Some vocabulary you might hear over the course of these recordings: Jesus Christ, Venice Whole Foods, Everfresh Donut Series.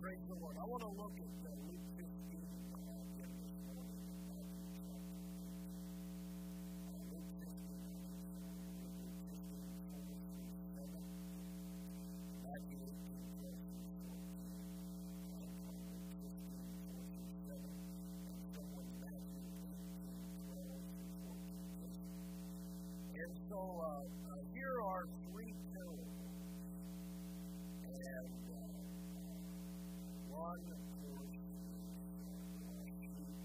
Praise the Lord. I want to look at Luke 15 this morning. Luke 15, 4 through 7. Matthew 18, 12 through 14. Luke 15, 4 through 7. And someone Matthew 18, 12 through 14. And so here are three pillars. And one, of course, the last sheep, and the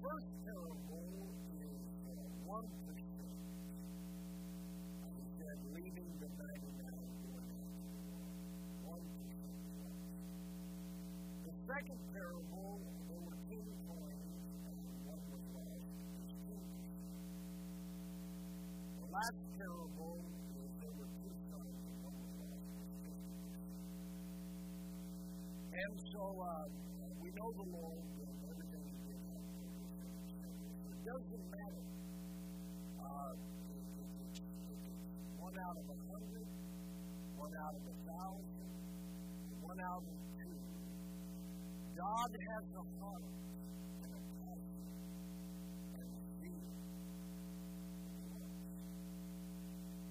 first parable is 1%. He said, leaving the 99 going after the one. 1% lost. The second parable, there were 10 coins, and one was lost, is 10%. The last parable, and so we know the Lord and everything He did on purpose. It doesn't matter if it's 1 out of 100, 1 out of 1,000, 1 out of 2. God has a heart and a passion and a zeal.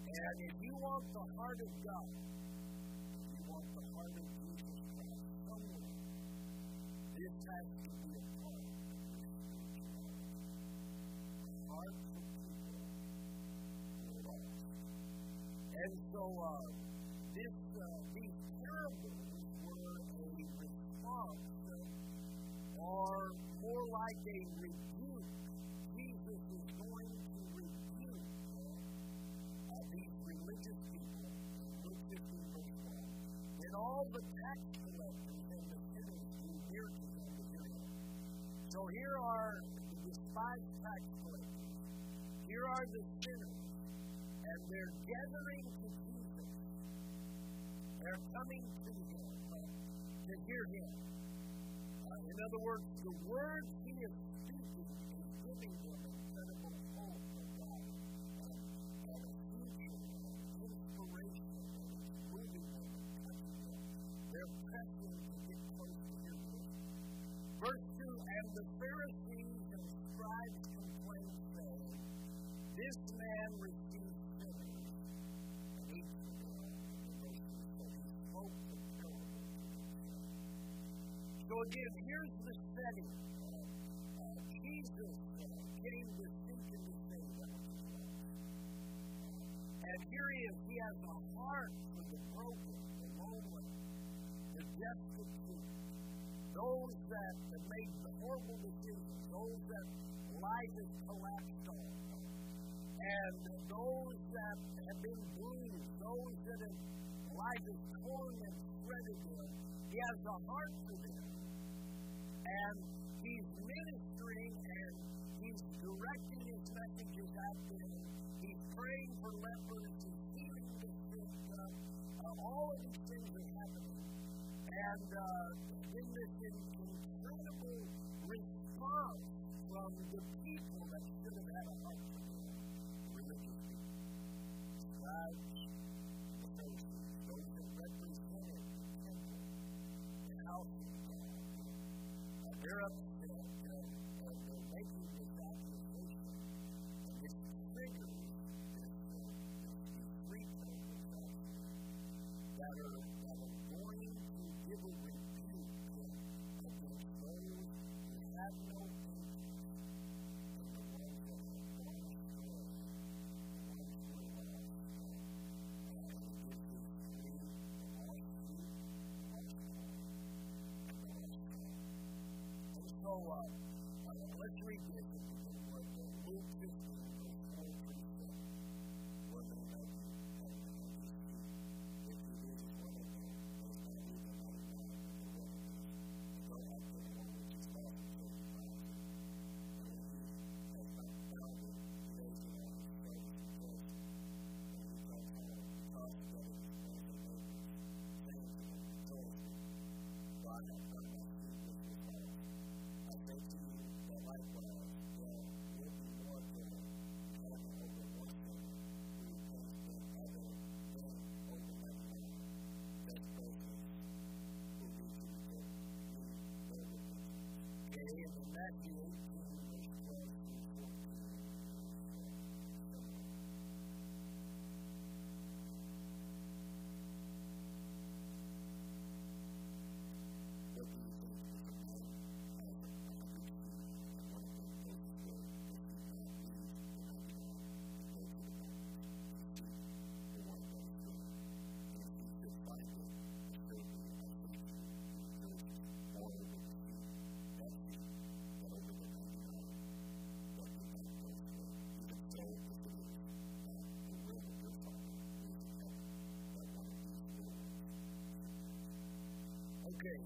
And if you want the heart of God, if you want the heart of Jesus Christ, somewhere, this has to be a part of your spirituality. The hearts of people are lost. And so these parables were a response or more like a rebuke. Jesus is going to rebuke these religious people. Luke 15, verse 1. And all the tax collectors and the sinners drew near to him to hear him. So here are the despised tax collectors. Here are the sinners. And they're gathering to Jesus. They're coming to him to hear him. In other words, the words he is speaking is giving them incredible hope of God. They're pressing to get close to your life. Verse 2, and the Pharisees and scribes complained, saying, this man receives sinners and eats with them. And verse 2, so he spoke the parable to them. So again, here's the setting. Jesus came to seek and to save that which is lost. And here he is. He has a heart for the broken, the lonely, the destitute, those that have made the horrible decisions, those that life has collapsed on, and those that have been bruised, those that have life is torn and shredded them. He has a heart for them, and he's ministering and he's directing his messages out there. He's praying for lepers, he's healing the sick. All of these things are happening. And in this incredible response from the people that should have had a heart for them, the religious people, the scribes, the Pharisees, those that represented the temple, the house of God, they're upset and they're making this accusation, and this triggers these three parables that are going to give a rebuke against those who have no interest in the ones that have gone astray, the ones who are lost. And he gives these three: the lost sheep, the lost coin, and the lost son. And so let's read this at the beginning of Luke 15, verse 4 through 7. Where they make you and the hundred sheep, if you lose one of them, Matthew 18, verse 12 through 14. Okay,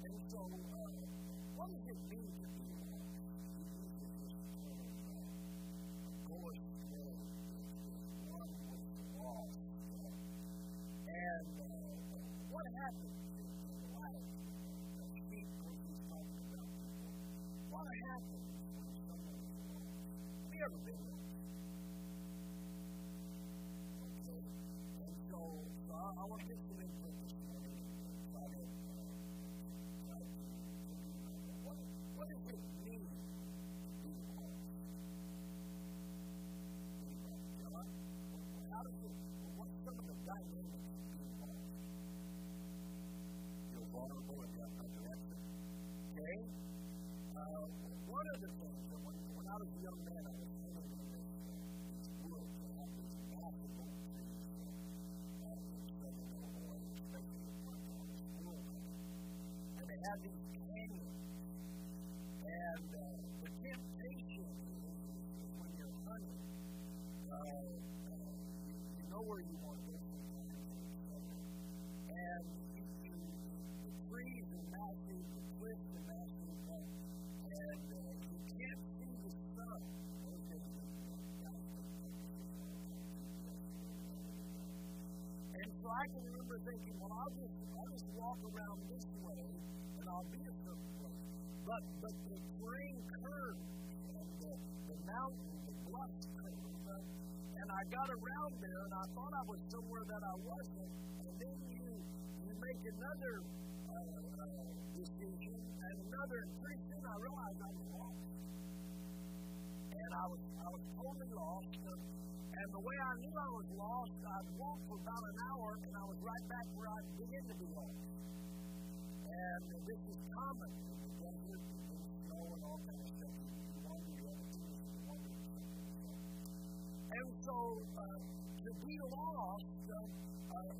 and so what does it mean to be lost? It means that this term, of course, one was lost. What happened in the life of people he's talking about? What happens when someone is lost? Have you ever been lost? Okay, and so I want to get some input this morning. What does it mean to be lost? What's some of the dynamics of being lost? You're vulnerable and you have no direction. Okay? One of the things that when I was a young man, I was sitting in this woods and I was basketball trees in Southern Illinois, especially in front of this world. And they had these canyons. And the temptation is when you're hunting, you know where you want to go sometimes, and the trees are massive, the cliffs are massive, and you can't see the sun. Those days, and so I can remember thinking, well, I'll just walk around this way, and I'll be a certain place. But the terrain curves, and the mountain, the bluffs curves up, and I got around there, and I thought I was somewhere that I wasn't, and then you make another decision, and another, and pretty soon I realized I was lost. And I was totally lost, and the way I knew I was lost, I'd walked for about an hour, and I was right back where I began to be lost. And this is common. And snow and all kind of stuff. And so to be lost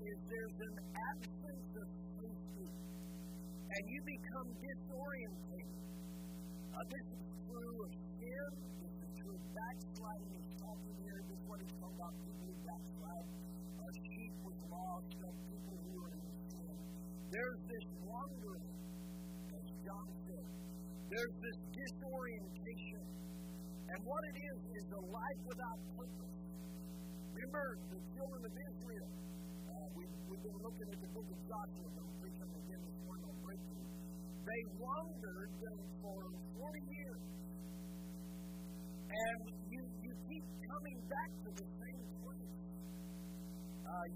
is there's an absence of safety, and you become disorientated. This is true of sin. This is true of backsliding. He's talking here. This is what he's talking about: people who backslide. Sheep was lost. People who are in sin. There's this wandering. John said, there's this disorientation. And what it is a life without purpose. Remember, the children of Israel, we've been looking at the book of Joshua, and we'll preach them again this morning on breakthrough. They wandered for 40 years. And you keep coming back to the same place.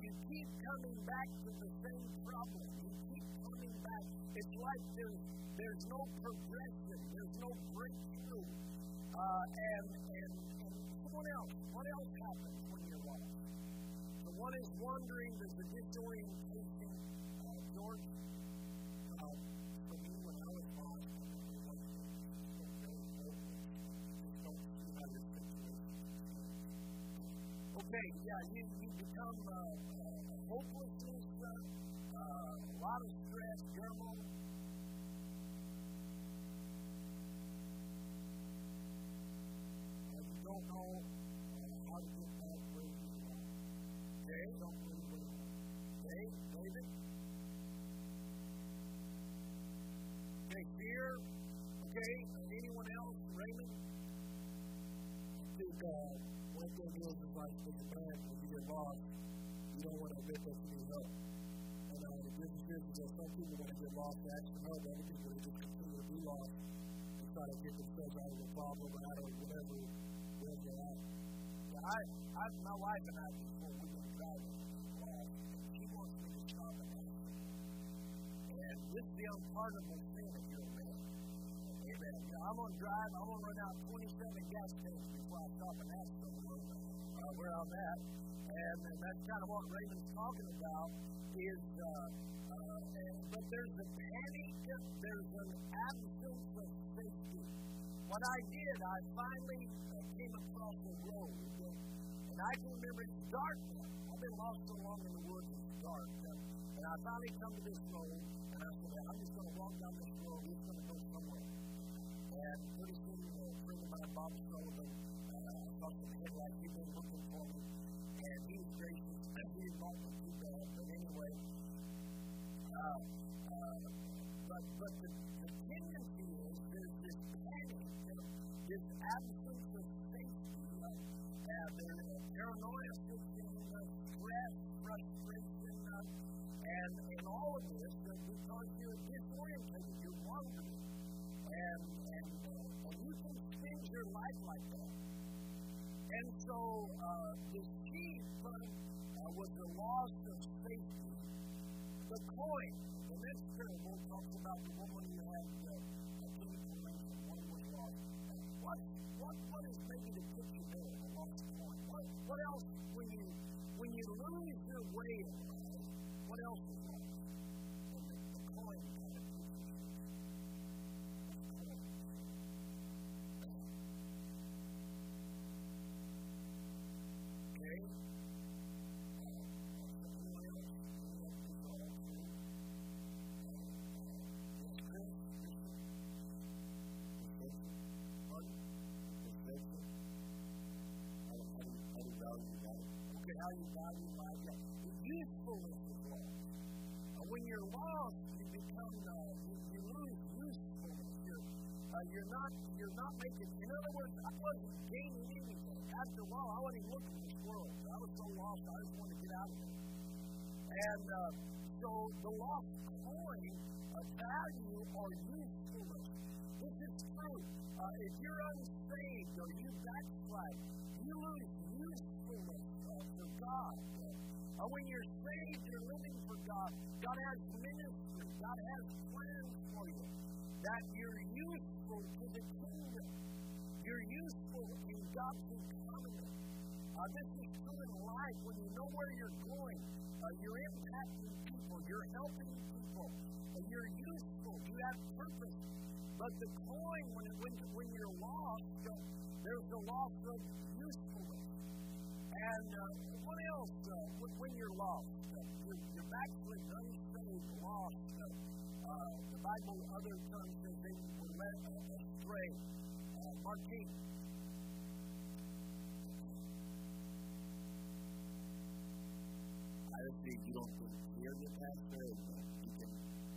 You keep coming back to the same problem. You keep coming back. It's like there's no progression. There's no breakthrough. And someone else. What else happens when you're lost? So one is wandering. There's a disorientation. George, for me, when I was lost, I was very hopeless. Just don't see how your situation is. Okay, yeah, you become hopelessness. A lot of stress, turmoil. You don't know how to get back where you are. Okay, don't believe it. Okay, David. Okay, fear. Okay, anyone else? Raymond. I think one thing is like as a man, when you get lost, you don't want to admit that you need help. This is that some people, when they get lost, they ask for help. Other people, they just continue to be lost and try to get themselves out of the problem or out of whatever they're at. Yeah, my wife and I, before we were driving, she wants me to stop and ask. And this is the unpardonable sin if you're a man. Amen. Now, I'm going to drive. I'm going to run out 27 gas tanks before I stop and ask someone where I'm at. And that's kind of what Raven's talking about is, but there's a panic, there's an absence of safety. What I did, I finally came across the road. And I can remember it's dark now. I've been lost so long in the woods, it's dark. And I finally come to this road, and I said, I'm just going to walk down this road. It's going to go somewhere. And pretty soon, a friend of mine, Bob Sullivan, saw some headlights. He'd been looking for me. And he was gracious. He didn't want me too bad. But anyway, but the tendency is there's this panic, this absence of safety, paranoia, stress, frustration, and all of this because you're disoriented, you're wandering, and you can spend your life like that. And so the sheep was the loss of safety. The coin, the next parable talks about the woman who had a beautiful lady, the one was lost. What is maybe the picture there, the lost coin? What else, when you lose your way in life, what else is lost? And the coin kind of picture. Okay? Okay, how you value life. The usefulness is lost. When you're lost, you become you lose usefulness. You're not making. In other words, I wasn't gaining anything. After a while, I wasn't even looking at this world. I was so lost. I just wanted to get out of it. And so the lost coin of value or usefulness. This is true. If you're unsaved or you backslide, you lose usefulness for God. When you're saved, you're living for God. God has ministry. God has plans for you. That you're useful to the kingdom. You're useful in God's economy. This is true in life. When you know where you're going, you're impacting people. You're helping people. You're useful. You have purpose. But the coin, when you're lost, there's the loss of usefulness. And what else when you're lost? You're backslidden, unsaved, lost. The Bible, other times says they were led astray. Martin. I don't think you don't hear the pastor. You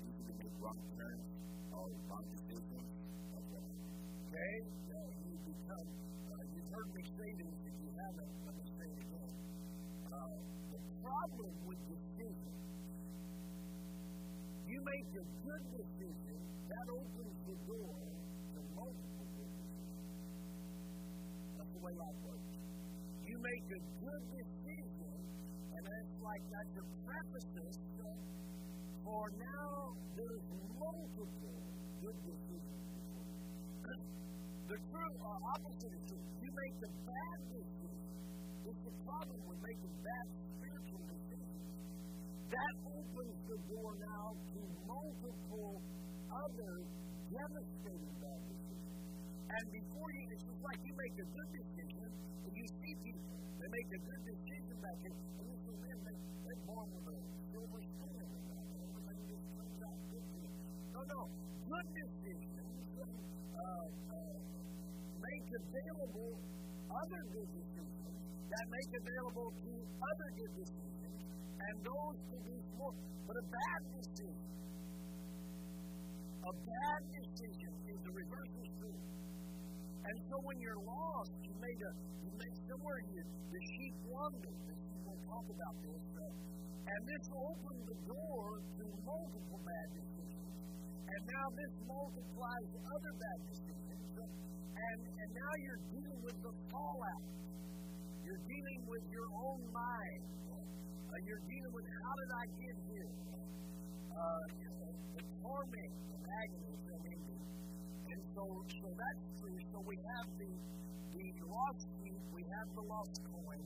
can make wrong turns. Okay? You become, you've heard me say this, if you haven't, let me say it again. The problem with decision, you make a good decision, that opens the door to multiple good decisions. That's the way life works. You make a good decision, and it's like that's a preface for now there's multiple good decisions. The true opposite is true. You make the bad decision. It's the problem with making bad spiritual decisions. That opens the door now to multiple other devastating bad decisions. And before you, it's just like you make a good decision, and you see people, they make a good decision back there, and you see them, they're born with a silver spoon in their mouth. Everything just comes out good to them. No, good decisions make available other good decisions that make available to other good decisions, and those produce more. But a bad decision is the reverse of true. And so when you're lost, you make somewhere the sheep wandered. We won't talk about this, and this opened the door to multiple bad decisions. And now this multiplies other bad decisions. And now you're dealing with the fallout. You're dealing with your own mind. You're dealing with how did I get here? The torment of agony from India. And so that's true. So we have the lost sheep, we have the lost coin.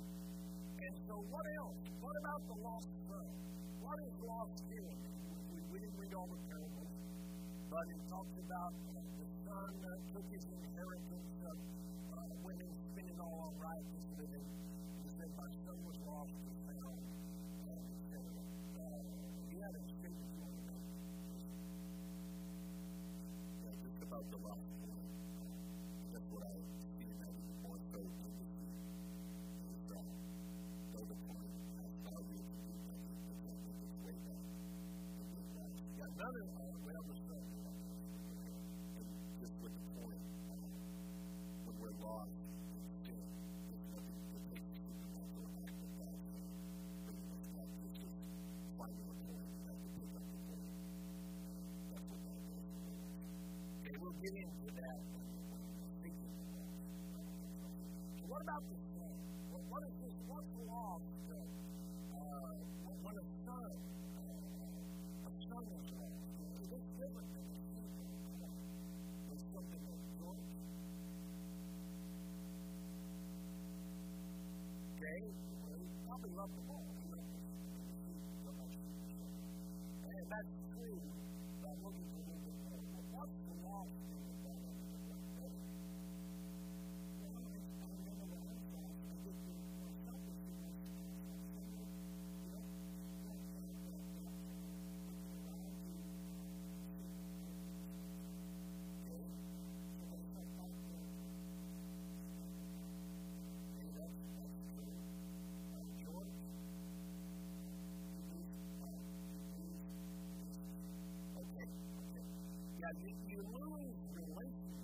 And so what else? What about the lost son? What is lost here? We didn't read all the parables, but it talks about the son that took his inheritance of when he spent it all on righteous living. He said, my son was lost and found, etc. He had a statement on that. Yeah, just about the lost coin. That's what I see in that even more so than the sheep. It's though the coin has value to do nothing, but that was its way back. Yeah, another one, well, the son, and just with the coin, when we're lost, it's still, there's nothing to take to the mental act of God, bringing us back, it's just finding a coin, and I can pick up the coin. That's what God does for me. Okay, we'll get into that. What about the son? What is this? What's lost? When a son is lost, it is different than a sheep. It's something of joy. Okay, he probably loved them all. He loved them. And that's true. But looking for the different. What's the lost thing about it? You lose relationship,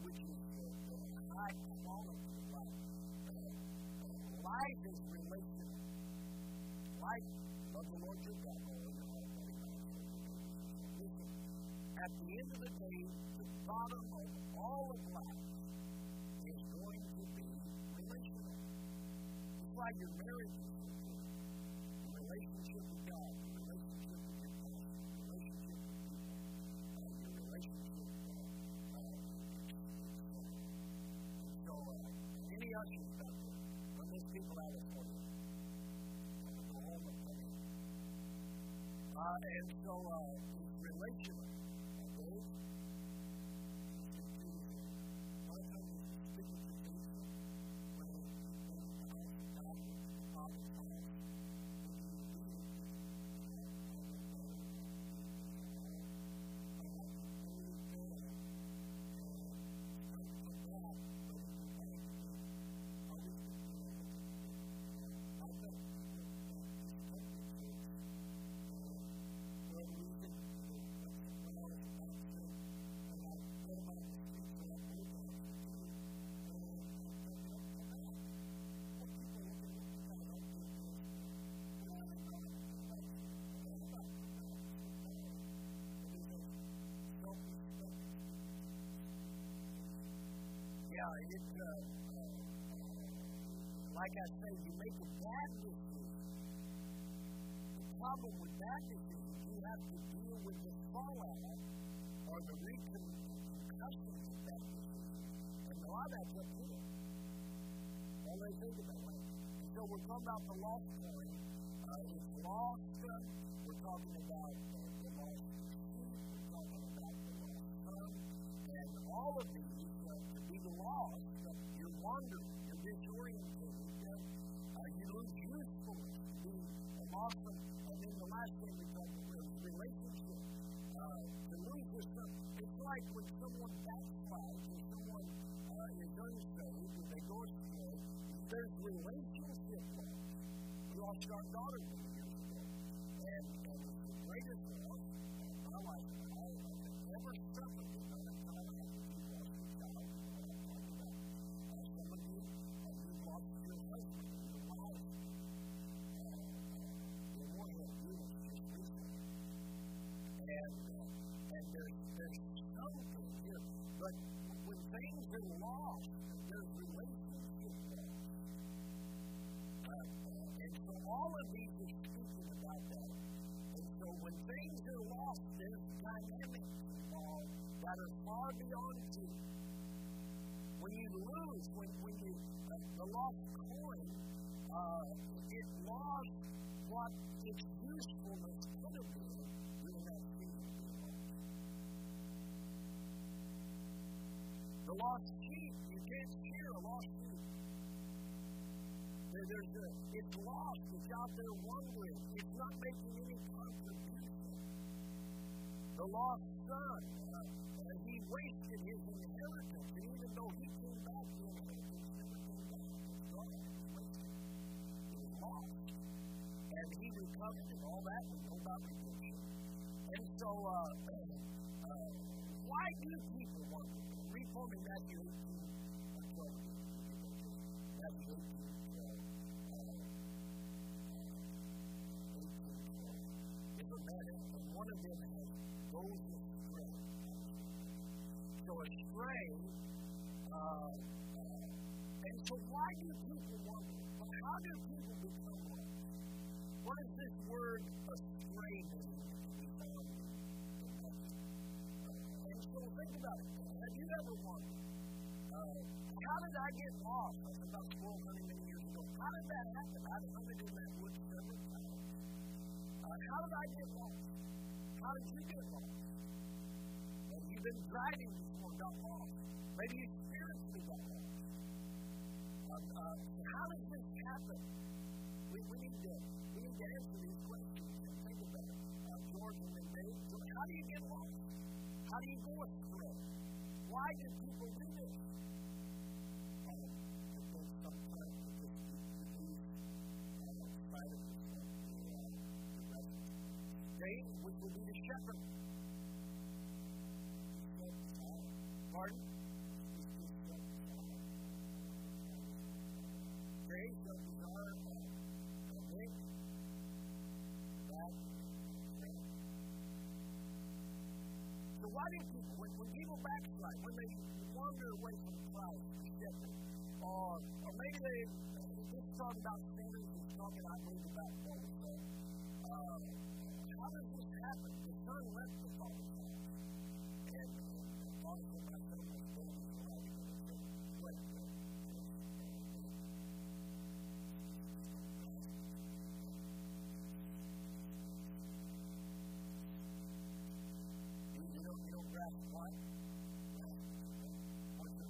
which is the high quality of life. Life is relational. Life, love the Lord your God, listen, at the end of the day, the bottom of all of life is going to be relational. That's why your marriage is important. The relationship with God, the relationship with your pastor, the relationship with any ushers out there, when there's people out there for you, I'm going to go home and tell you. And so it's relational. Those who speak to you, one time you should speak with your people, when they speak to the house of God, with the Father's house, when you leave it, like I say, you make a bad decision. The problem with bad decisions, you have to deal with the fallout or the repercussions of bad decisions. And a lot of that's up here. Always think about it. So we're talking about the lost coin. It's lost. We're talking about the lost sheep. We're talking about the lost son. And all of these. You're lost, you're wandering, you're disoriented, you lose usefulness, you're lost, and then the last thing we talk about is relationship. To lose yourself, it's like when someone backslides, or someone is unsaved, or they go astray, there's relationship loss. We lost our daughter 2 years ago, and it's the greatest loss in my life, I've never suffered in my entire life. And there's something here. But when things are lost, there's relationship loss. And so all of these are speaking about that. And so when things are lost, there's dynamics. fall that are far beyond you. When you lose, the lost coin, it lost what its usefulness could have been in that season of your life. The lost sheep, you can't hear a lost sheep. It's lost, it's out there wandering, it's not making any contribution. The lost son, he wasted his inheritance, and even though he came back, the inheritance never came back. It's gone, it's wasted, it's lost. And he recovered and all that, we know about redemption. And so, why do people want to read for me Matthew 18:12? Matthew 18. And one of them goes astray. So astray, and so why do people wonder? How do people become lost? What is this word astray meaning that we found in Matthew? And so think about it. Have you ever wondered, how did I get lost? That's about 1,200 many years ago. How did that happen? I was hunted in that woods several times. How did I get lost? How did you get lost? Maybe you've been driving before, got lost. Maybe you spiritually got lost. How does this happen? We need to answer these questions and think about it. George and Dave, how do you get lost? How do you go astray? Why do people do this? Which would be the shepherd. Pardon? Grace, don't desire, don't think, so why do people, when people backslide, when they wander away from Christ, the shepherd, or maybe they, this talk about sinners, this talk that I believe about Paul, so, how does this happen? The son left the father's house. And the father said, my son was born, so I was going to say, what? You don't grasp why? What's the name?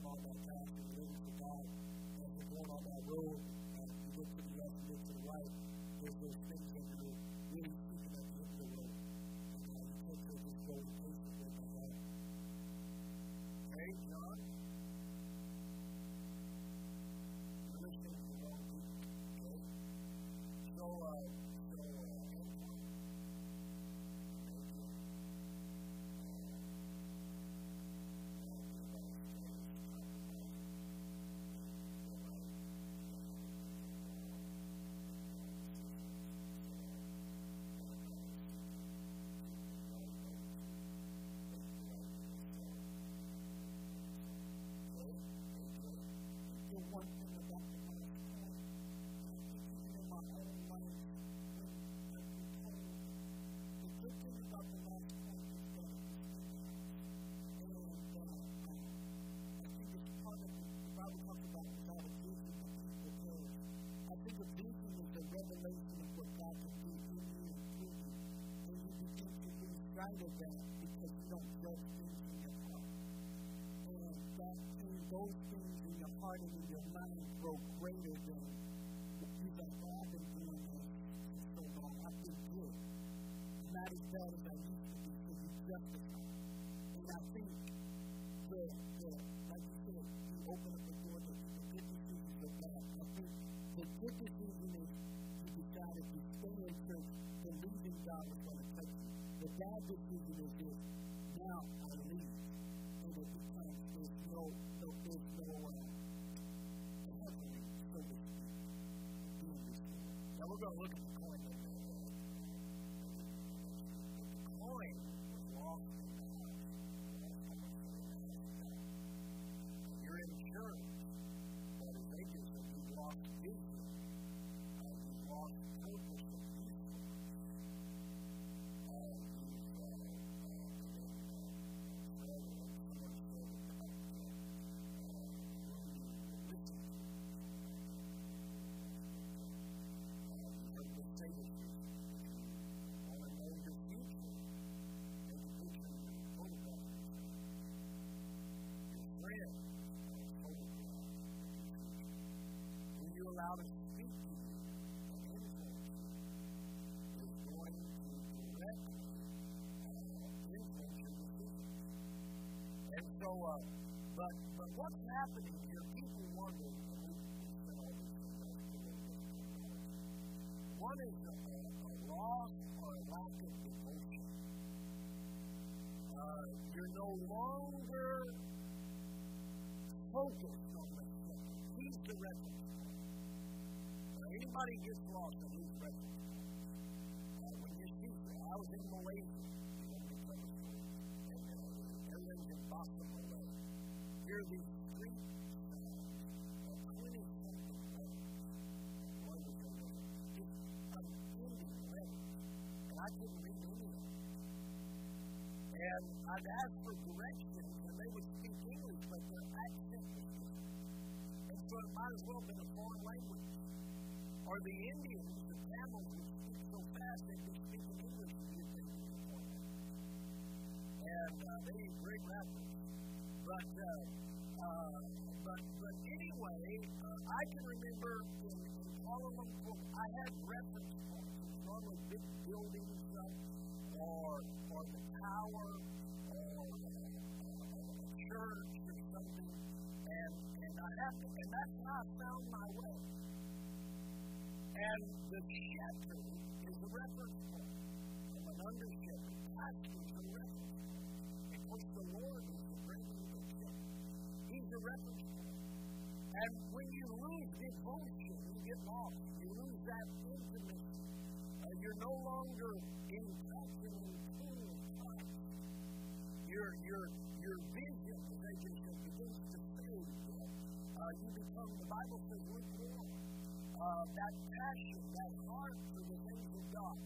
On that path and related to God, and if you're going on that road, and you look to the left, you look to the right, there's those things that you're really seeking at the end of the road. And you take to this road and place it with my life. Hey, John. You're listening to the wrong people. Okay? I think it's part of the Bible talks about the battle of the people. This is the revelation of what God can do in you and through you. And you begin to lose sight of that because you don't judge things in your heart. And that thing, those things in your heart and in your mind grow greater than you like, oh, I've been doing this for so long. I've been good. I'm not as bad as I used to be, so you justify. And I think like you said, you open up the door to the good decisions of God. I think the good decision is you decided to stay in church, believing God was going to touch you. The bad decision is this: now I leave, and it becomes there's no heavenly service being restored. Now we're going to look at the coin. The coin was lost in the house. You're in church, but it's dangerous that you lost vision, and you lost purpose of out of speech and influence is going to directly influence your decisions. And so, but what's happening here, people wonder, and we spend all this time doing this. What is a loss or a lack of devotion? You're no longer focused on the thing. He's the reference. Anybody gets lost in these records. When you're teaching, I was in Malaysia, you know, the public school, and everything's in Boston, Malaysia. Here are these street sounds of 20-something letters. One was in there. It's unending letters, and I couldn't read any of them. And I'd ask for directions, and they would speak English, but their accent was different. And so it might as well have been a foreign language. Or the Indians, the Tamils, would speak so fast they could speak in English and get things in the corner. And they had great rappers. But anyway, I can remember in Kuala Lumpur, I had reference points. It was normally big buildings or the tower or a church or something. And that's how I found my way. And the shepherd is a reference point. And an under shepherd, pastor, is a reference point. Of course, the Lord is the bringing of the shepherd. He's a reference point. And when you lose devotion, you get lost. You lose that intimacy. You're no longer in touch and in tune with Christ. Your vision is agency begins to fade. You become, the Bible says, lukewarm. That passion, that heart for the things of God,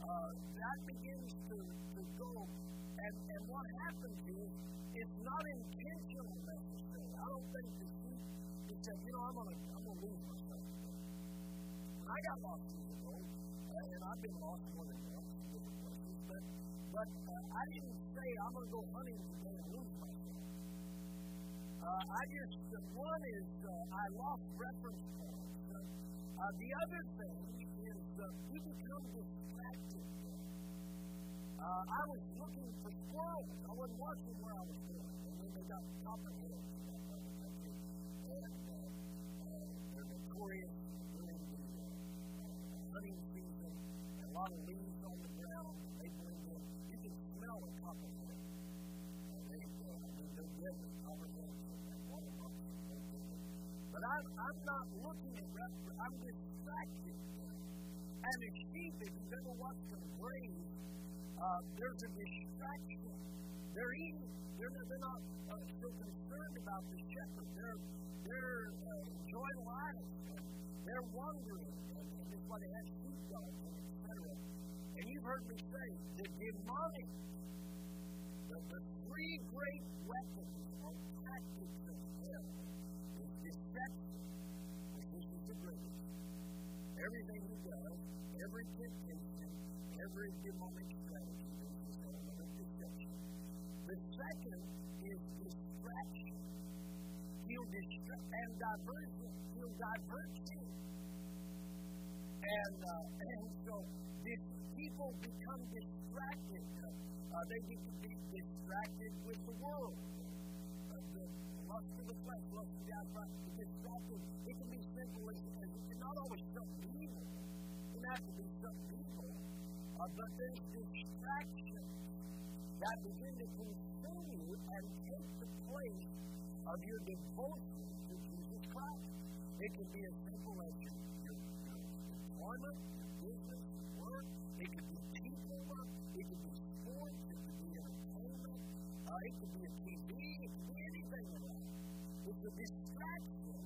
that begins to go. And what happens is, it's not intentional necessarily. I don't think the sheep is saying, you know, I'm gonna lose myself today. I got lost years ago, and I've been lost more than once in different places. But I didn't say I'm gonna go hunting today and lose myself. I lost reference points. The other thing is we become distracted. I was looking for squirrels. I wasn't watching where I was going. And then they got complicated in that part of the country. And they're notorious during the hunting season. And a lot of leaves on the ground. And they bring in. You can smell the copperhead. They're deadly copperheads. But I'm not looking at reference. I'm distracted. And a sheep, if you've ever watched them graze, there's a distraction. They're eating. They're not so concerned about the shepherd. They're enjoying life. They're wandering. And that's why they have sheepdogs, etc. And you've heard me say, the demonic, the three great weapons are tactics of hell. Deception, which is the greatest. Everything he does, every temptation, every demonic strategy is his element of deception. The second is distraction. He'll distract and divert you. He'll divert you. And so these people become distracted. They become distracted with the world. Lust of the flesh, lust of the eyes, distracted. It can be simple as it can not always something evil. It can have to be something evil. But there's distractions that begin to consume you and take the place of your devotion to Jesus Christ. It can be as simple as your employment, your business, your work. It could be people work. It could be sports. It could be entertainment. It could be a TV. It could be anything at all. It's a distraction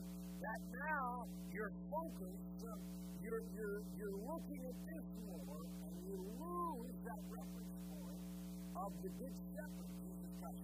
that now you're focused on. You're looking at this more, and you lose that reference point of the good shepherd Jesus Christ.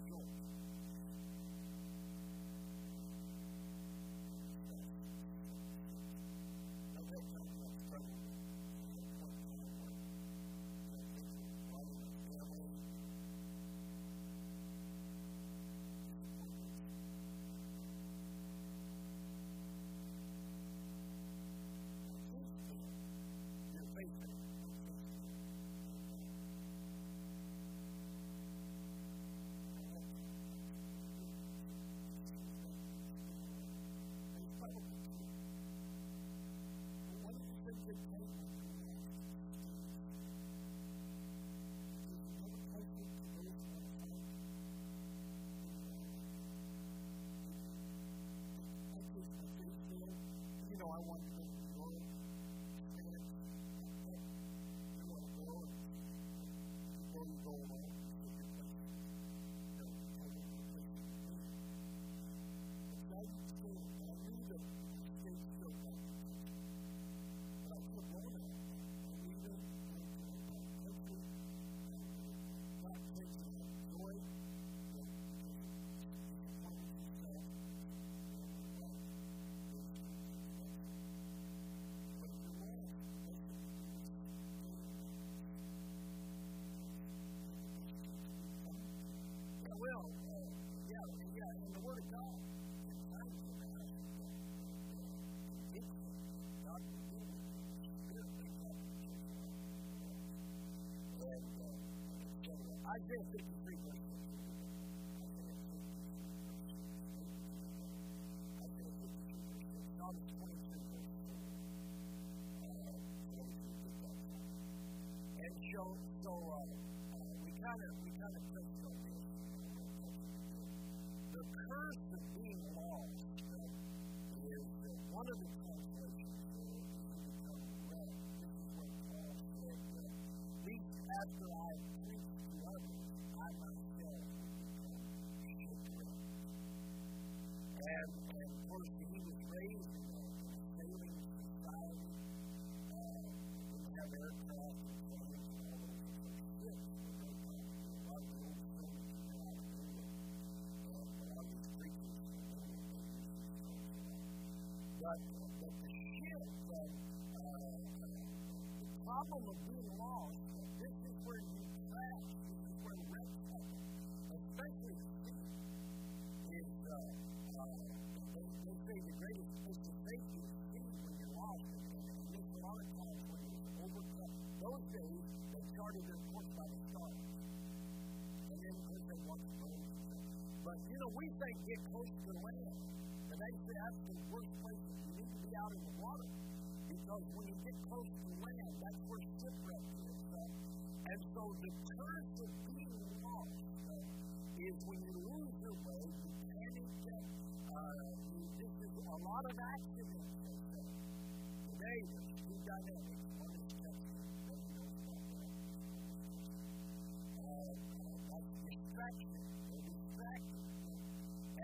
Isaiah 53, verse 6. Isaiah 53, verse 6. Psalms 22, verse 6. And we kind of touched on this. The curse of being lost is one of the translations that you become red. This is what Paul said. Least after I preached to others, I myself would become shipwrecked. And of course, he was raised in a sailing society. They didn't have aircraft and planes and all those different ships. A lot of the old sailors were out of the way. A lot of these preachers were out of the way. But the ship, the problem of being lost, this is where you crash. This is where wrecks happen. Especially sea is they say the greatest place of safety is sea when you're lost. And there's a lot of times when it's overcome. Those days they charted their course by the stars. And then of course they watched the boats. But you know, we think get close to land, but actually that's the worst place that you need to be out in the water. Because when you get close to land, that's where shipwreck is. And so the curse of being lost is when you lose your way, you panic. This is a lot of accidents. Today, there's two dynamics. One is temptation. Nobody knows about that. That's distraction. They're distracted.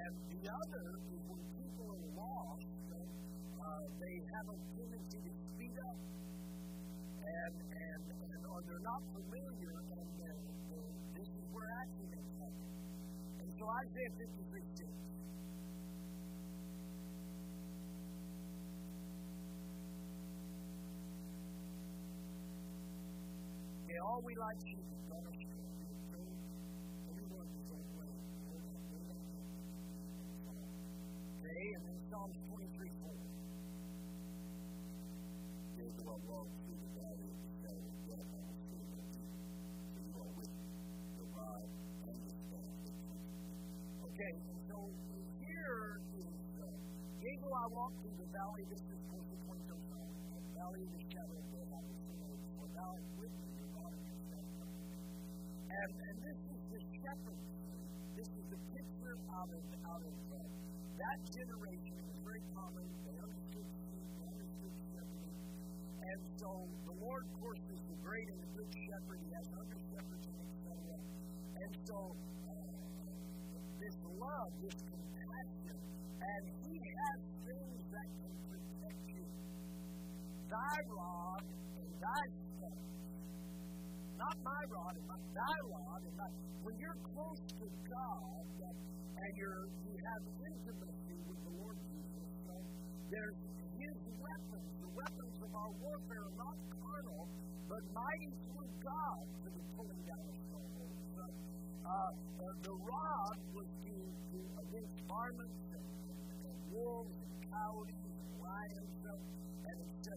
And the other is when people are lost, they have a tendency to speed up, and or they're not familiar, and this is where accidents happen. And so Isaiah 53:6. say, "Oh, we like Jesus." Okay, and then Psalms 23:4. They do not walk through the valley of the shadow of death, I will fear no evil, for you are with me, your rod and your staff they comfort me. Okay, so here is yea, though I walk through the valley, this is the valley of the shadow of death, I will fear no evil, for thou art with me, your rod and your staff they comfort me. And this is the shepherd. This is the picture out of that generation. It was very common. They understood sheep, they understood shepherding. And so the Lord, of course, is the great and the good shepherd. He has under shepherds, etc. And so this love, this compassion, and He has things that can protect you. Thy rod and thy staff. Not my rod and not thy rod and not. When you're close to God and you have intimacy with the Lord Jesus, right? There's His weapons. The weapons of our warfare are not carnal, but mighty through God to the pulling down of strongholds. The rod was to against varmints and wolves and coyotes and lions and etc.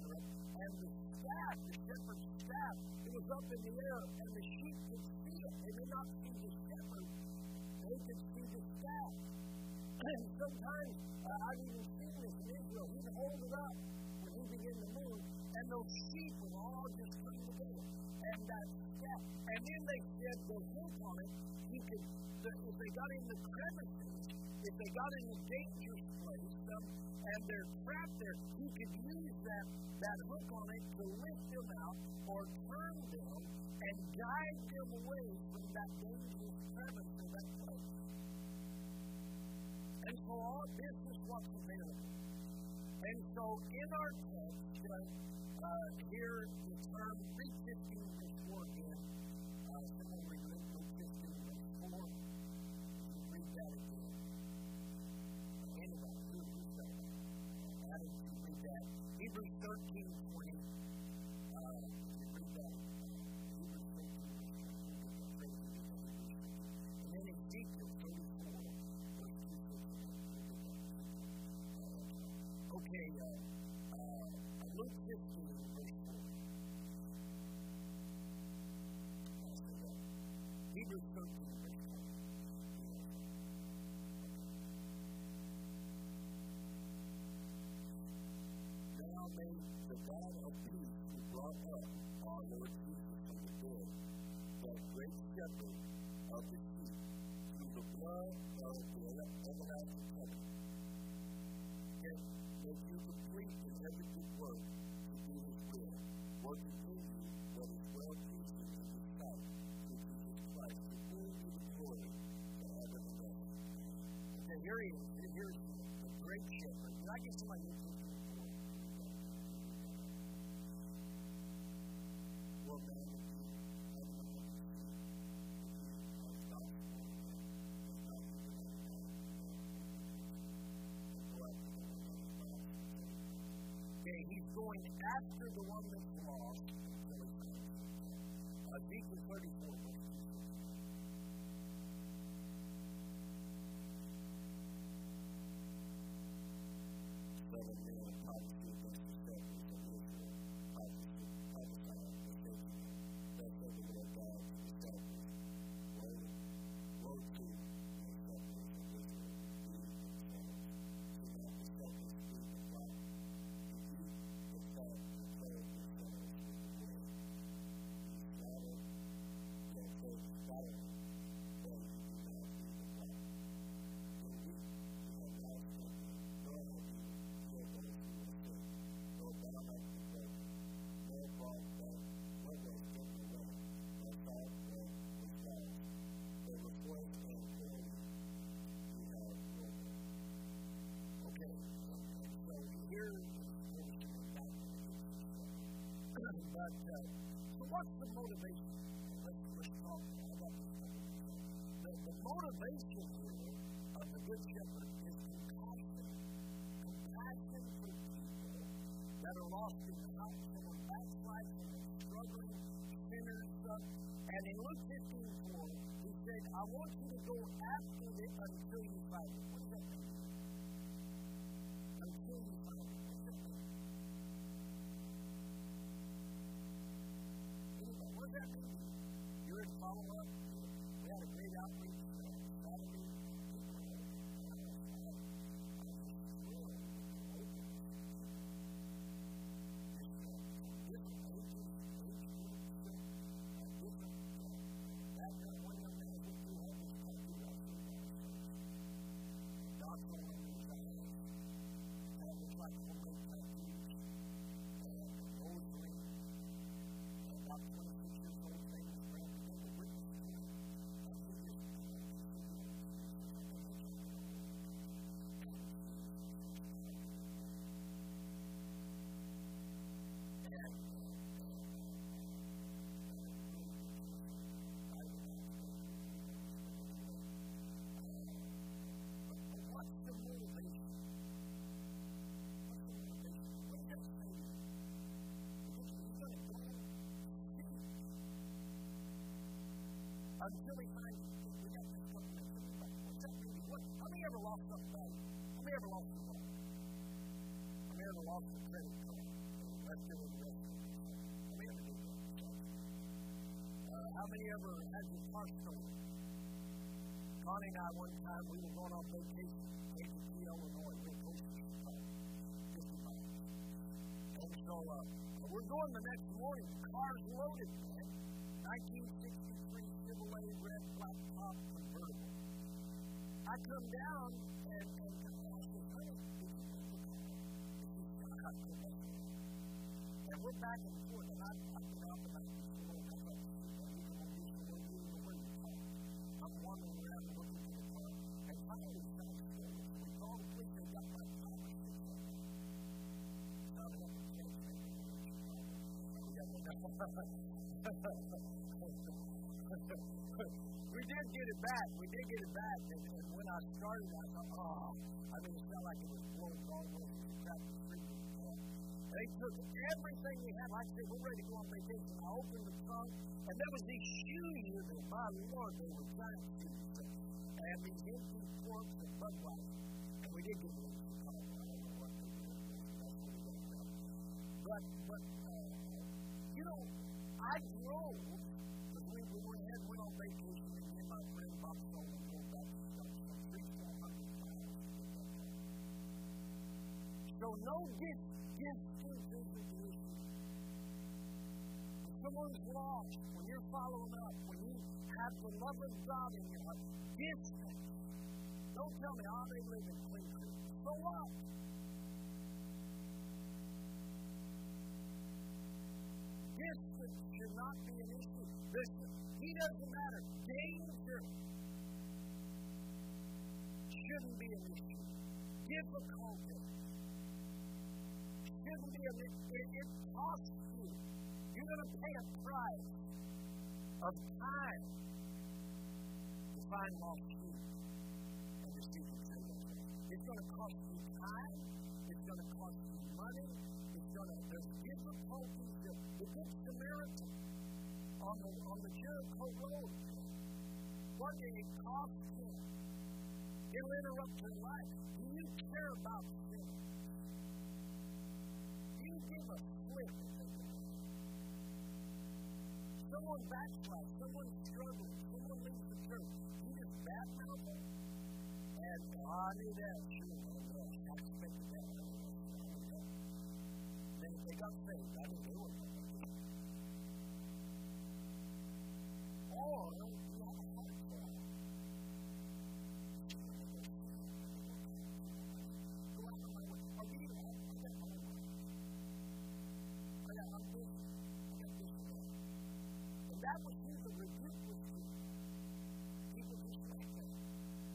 And the staff, the shepherd's staff, it was up in the air, and the sheep could see it. They did not see the shepherd. They could see the staff. And sometimes, I've even seen this in Israel, he'd hold it up when he began to move, and those sheep would all just come together. And that staff. And then they said, "Well, look on it." If they got in the crevices, if they got in the dangerous place, and they're trapped there, he could use that hook on it to lift them out or turn them and guide them away from that dangerous premise of that place. And so all this is what's available. And so in our text, here the term Luke 15 verse 4 again. Someone read Luke 15 verse 4. Read that again. Anybody? How did you read that? Hebrews 13:20. You read that. Hebrews 13:20. And then Ezekiel 34:2-6. Okay, Luke 15:4. Hebrews 13:4. May the God of peace who brought up our Lord Jesus from the dead, that great shepherd of the sheep, through the blood of the everlasting covenant, make you complete in every good work to do His will, working in you what is well pleasing in His sight, through Jesus Christ, to whom be the glory forever and ever. Okay, here He is. Here's the great shepherd. Did I get somebody who can? He's going after the one that's lost until He comes. Ezekiel 34:6. Seven men of prophecy against the shepherds of Israel, prophesying mistakenly, that said the Lord God to the shepherds, "Woe to the shepherds of Israel, be themselves, so that the shepherds feed the flock. Okay, so here is so what's the motivation? Let's talk about this. The motivation here of the Good Shepherd is compassion. Compassion for people that are lost in the house, that are backsliding, that are struggling, sinners, up, and in Luke 15:4, he said, I want you to go after it until you find it. What does that mean? Until you find it. What does that mean? Anyway, what does that mean? You're in follow-up. We had a great outreach Saturday. Until we find it, we got this one. What's that mean? How many ever lost some value? How many ever lost some money? How many ever lost some credit card? Let's do it. How many ever did that? How many ever had your car stolen? Connie and I, one time, we were going on vacation, taking to Illinois, real close to Chicago, 50 miles. And so we're going the next morning. The car's loaded, man. 1963. Chevrolet red blacktop convertible. I come down and I said, honey, did you get the car? And we're back and forth, and I've been out the night before, and I'm like, I'm wandering around and looking for the car, and finally found it. So we called the police, they got my car for $600. Found it up in Church, and we got one. We did get it back. And when I started, I thought, I mean, it felt like it was blown all the way through the crack of the street. They took everything we had. Like I said, we're ready to go on vacation. I opened the trunk, and there was these shoes, and my Lord, they were giant shoes. And these empty corks and Budweiser. And we did get those. I don't know what they did. That's what it was about. But I drove. We went on vacation, and then my friend Bob Stone drove back to Stockton, 3,400 miles to get that car. So no distance is the issue. When someone's lost, when you're following up, when you have the love of God in your heart, distance. Don't tell me how they live in Cleveland. So what? Distance should not be an issue. He doesn't matter. Danger shouldn't be an issue. Difficulty shouldn't be an issue. It costs you. You're going to pay a price of time to find lost sheep and to seek the truth. It's going to cost you time. It's going to cost you money. There's difficulties. The Good Samaritan. On the Jericho Road. What did it cost him? It'll interrupt your life. Do you care about sin? Do you give a flip? Someone backslides, someone struggles, someone leaves the church. Do you just badmouth them? And I knew that. I expected that. They got saved. I didn't know it. Or you have a heart problem. Go out of my way. I'll give you that. I got my way. I'm busy. I got this and that. And that was who the rebuke was to. He was just like that.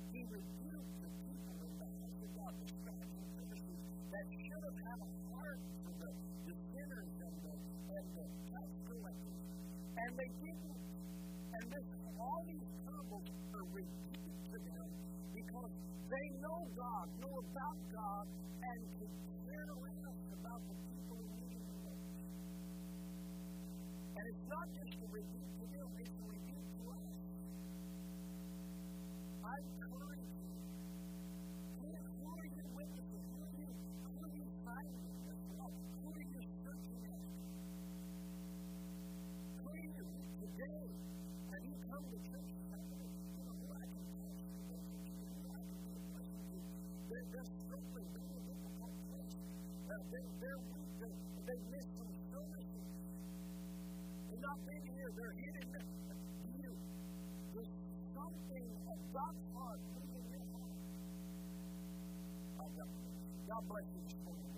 He rebuked the people in the house of God, the scribes and Pharisees, that should have had a heart for the sinners and the tax collectors. And they didn't. And this, all these troubles are repeated to them because they know God, know about God, and can care less about the people who need Him. And it's not just to repeat to them, it's to repeat to us. I encourage you. Who are you witnessing? Who are you finding? Who are you searching after? Who are you today? Have you come to church today? You know what I can teach you? They're struggling. They're in a difficult place. They're weak. They miss some services. They're not being here. They're hitting you. There's something about God's heart. God bless you this morning.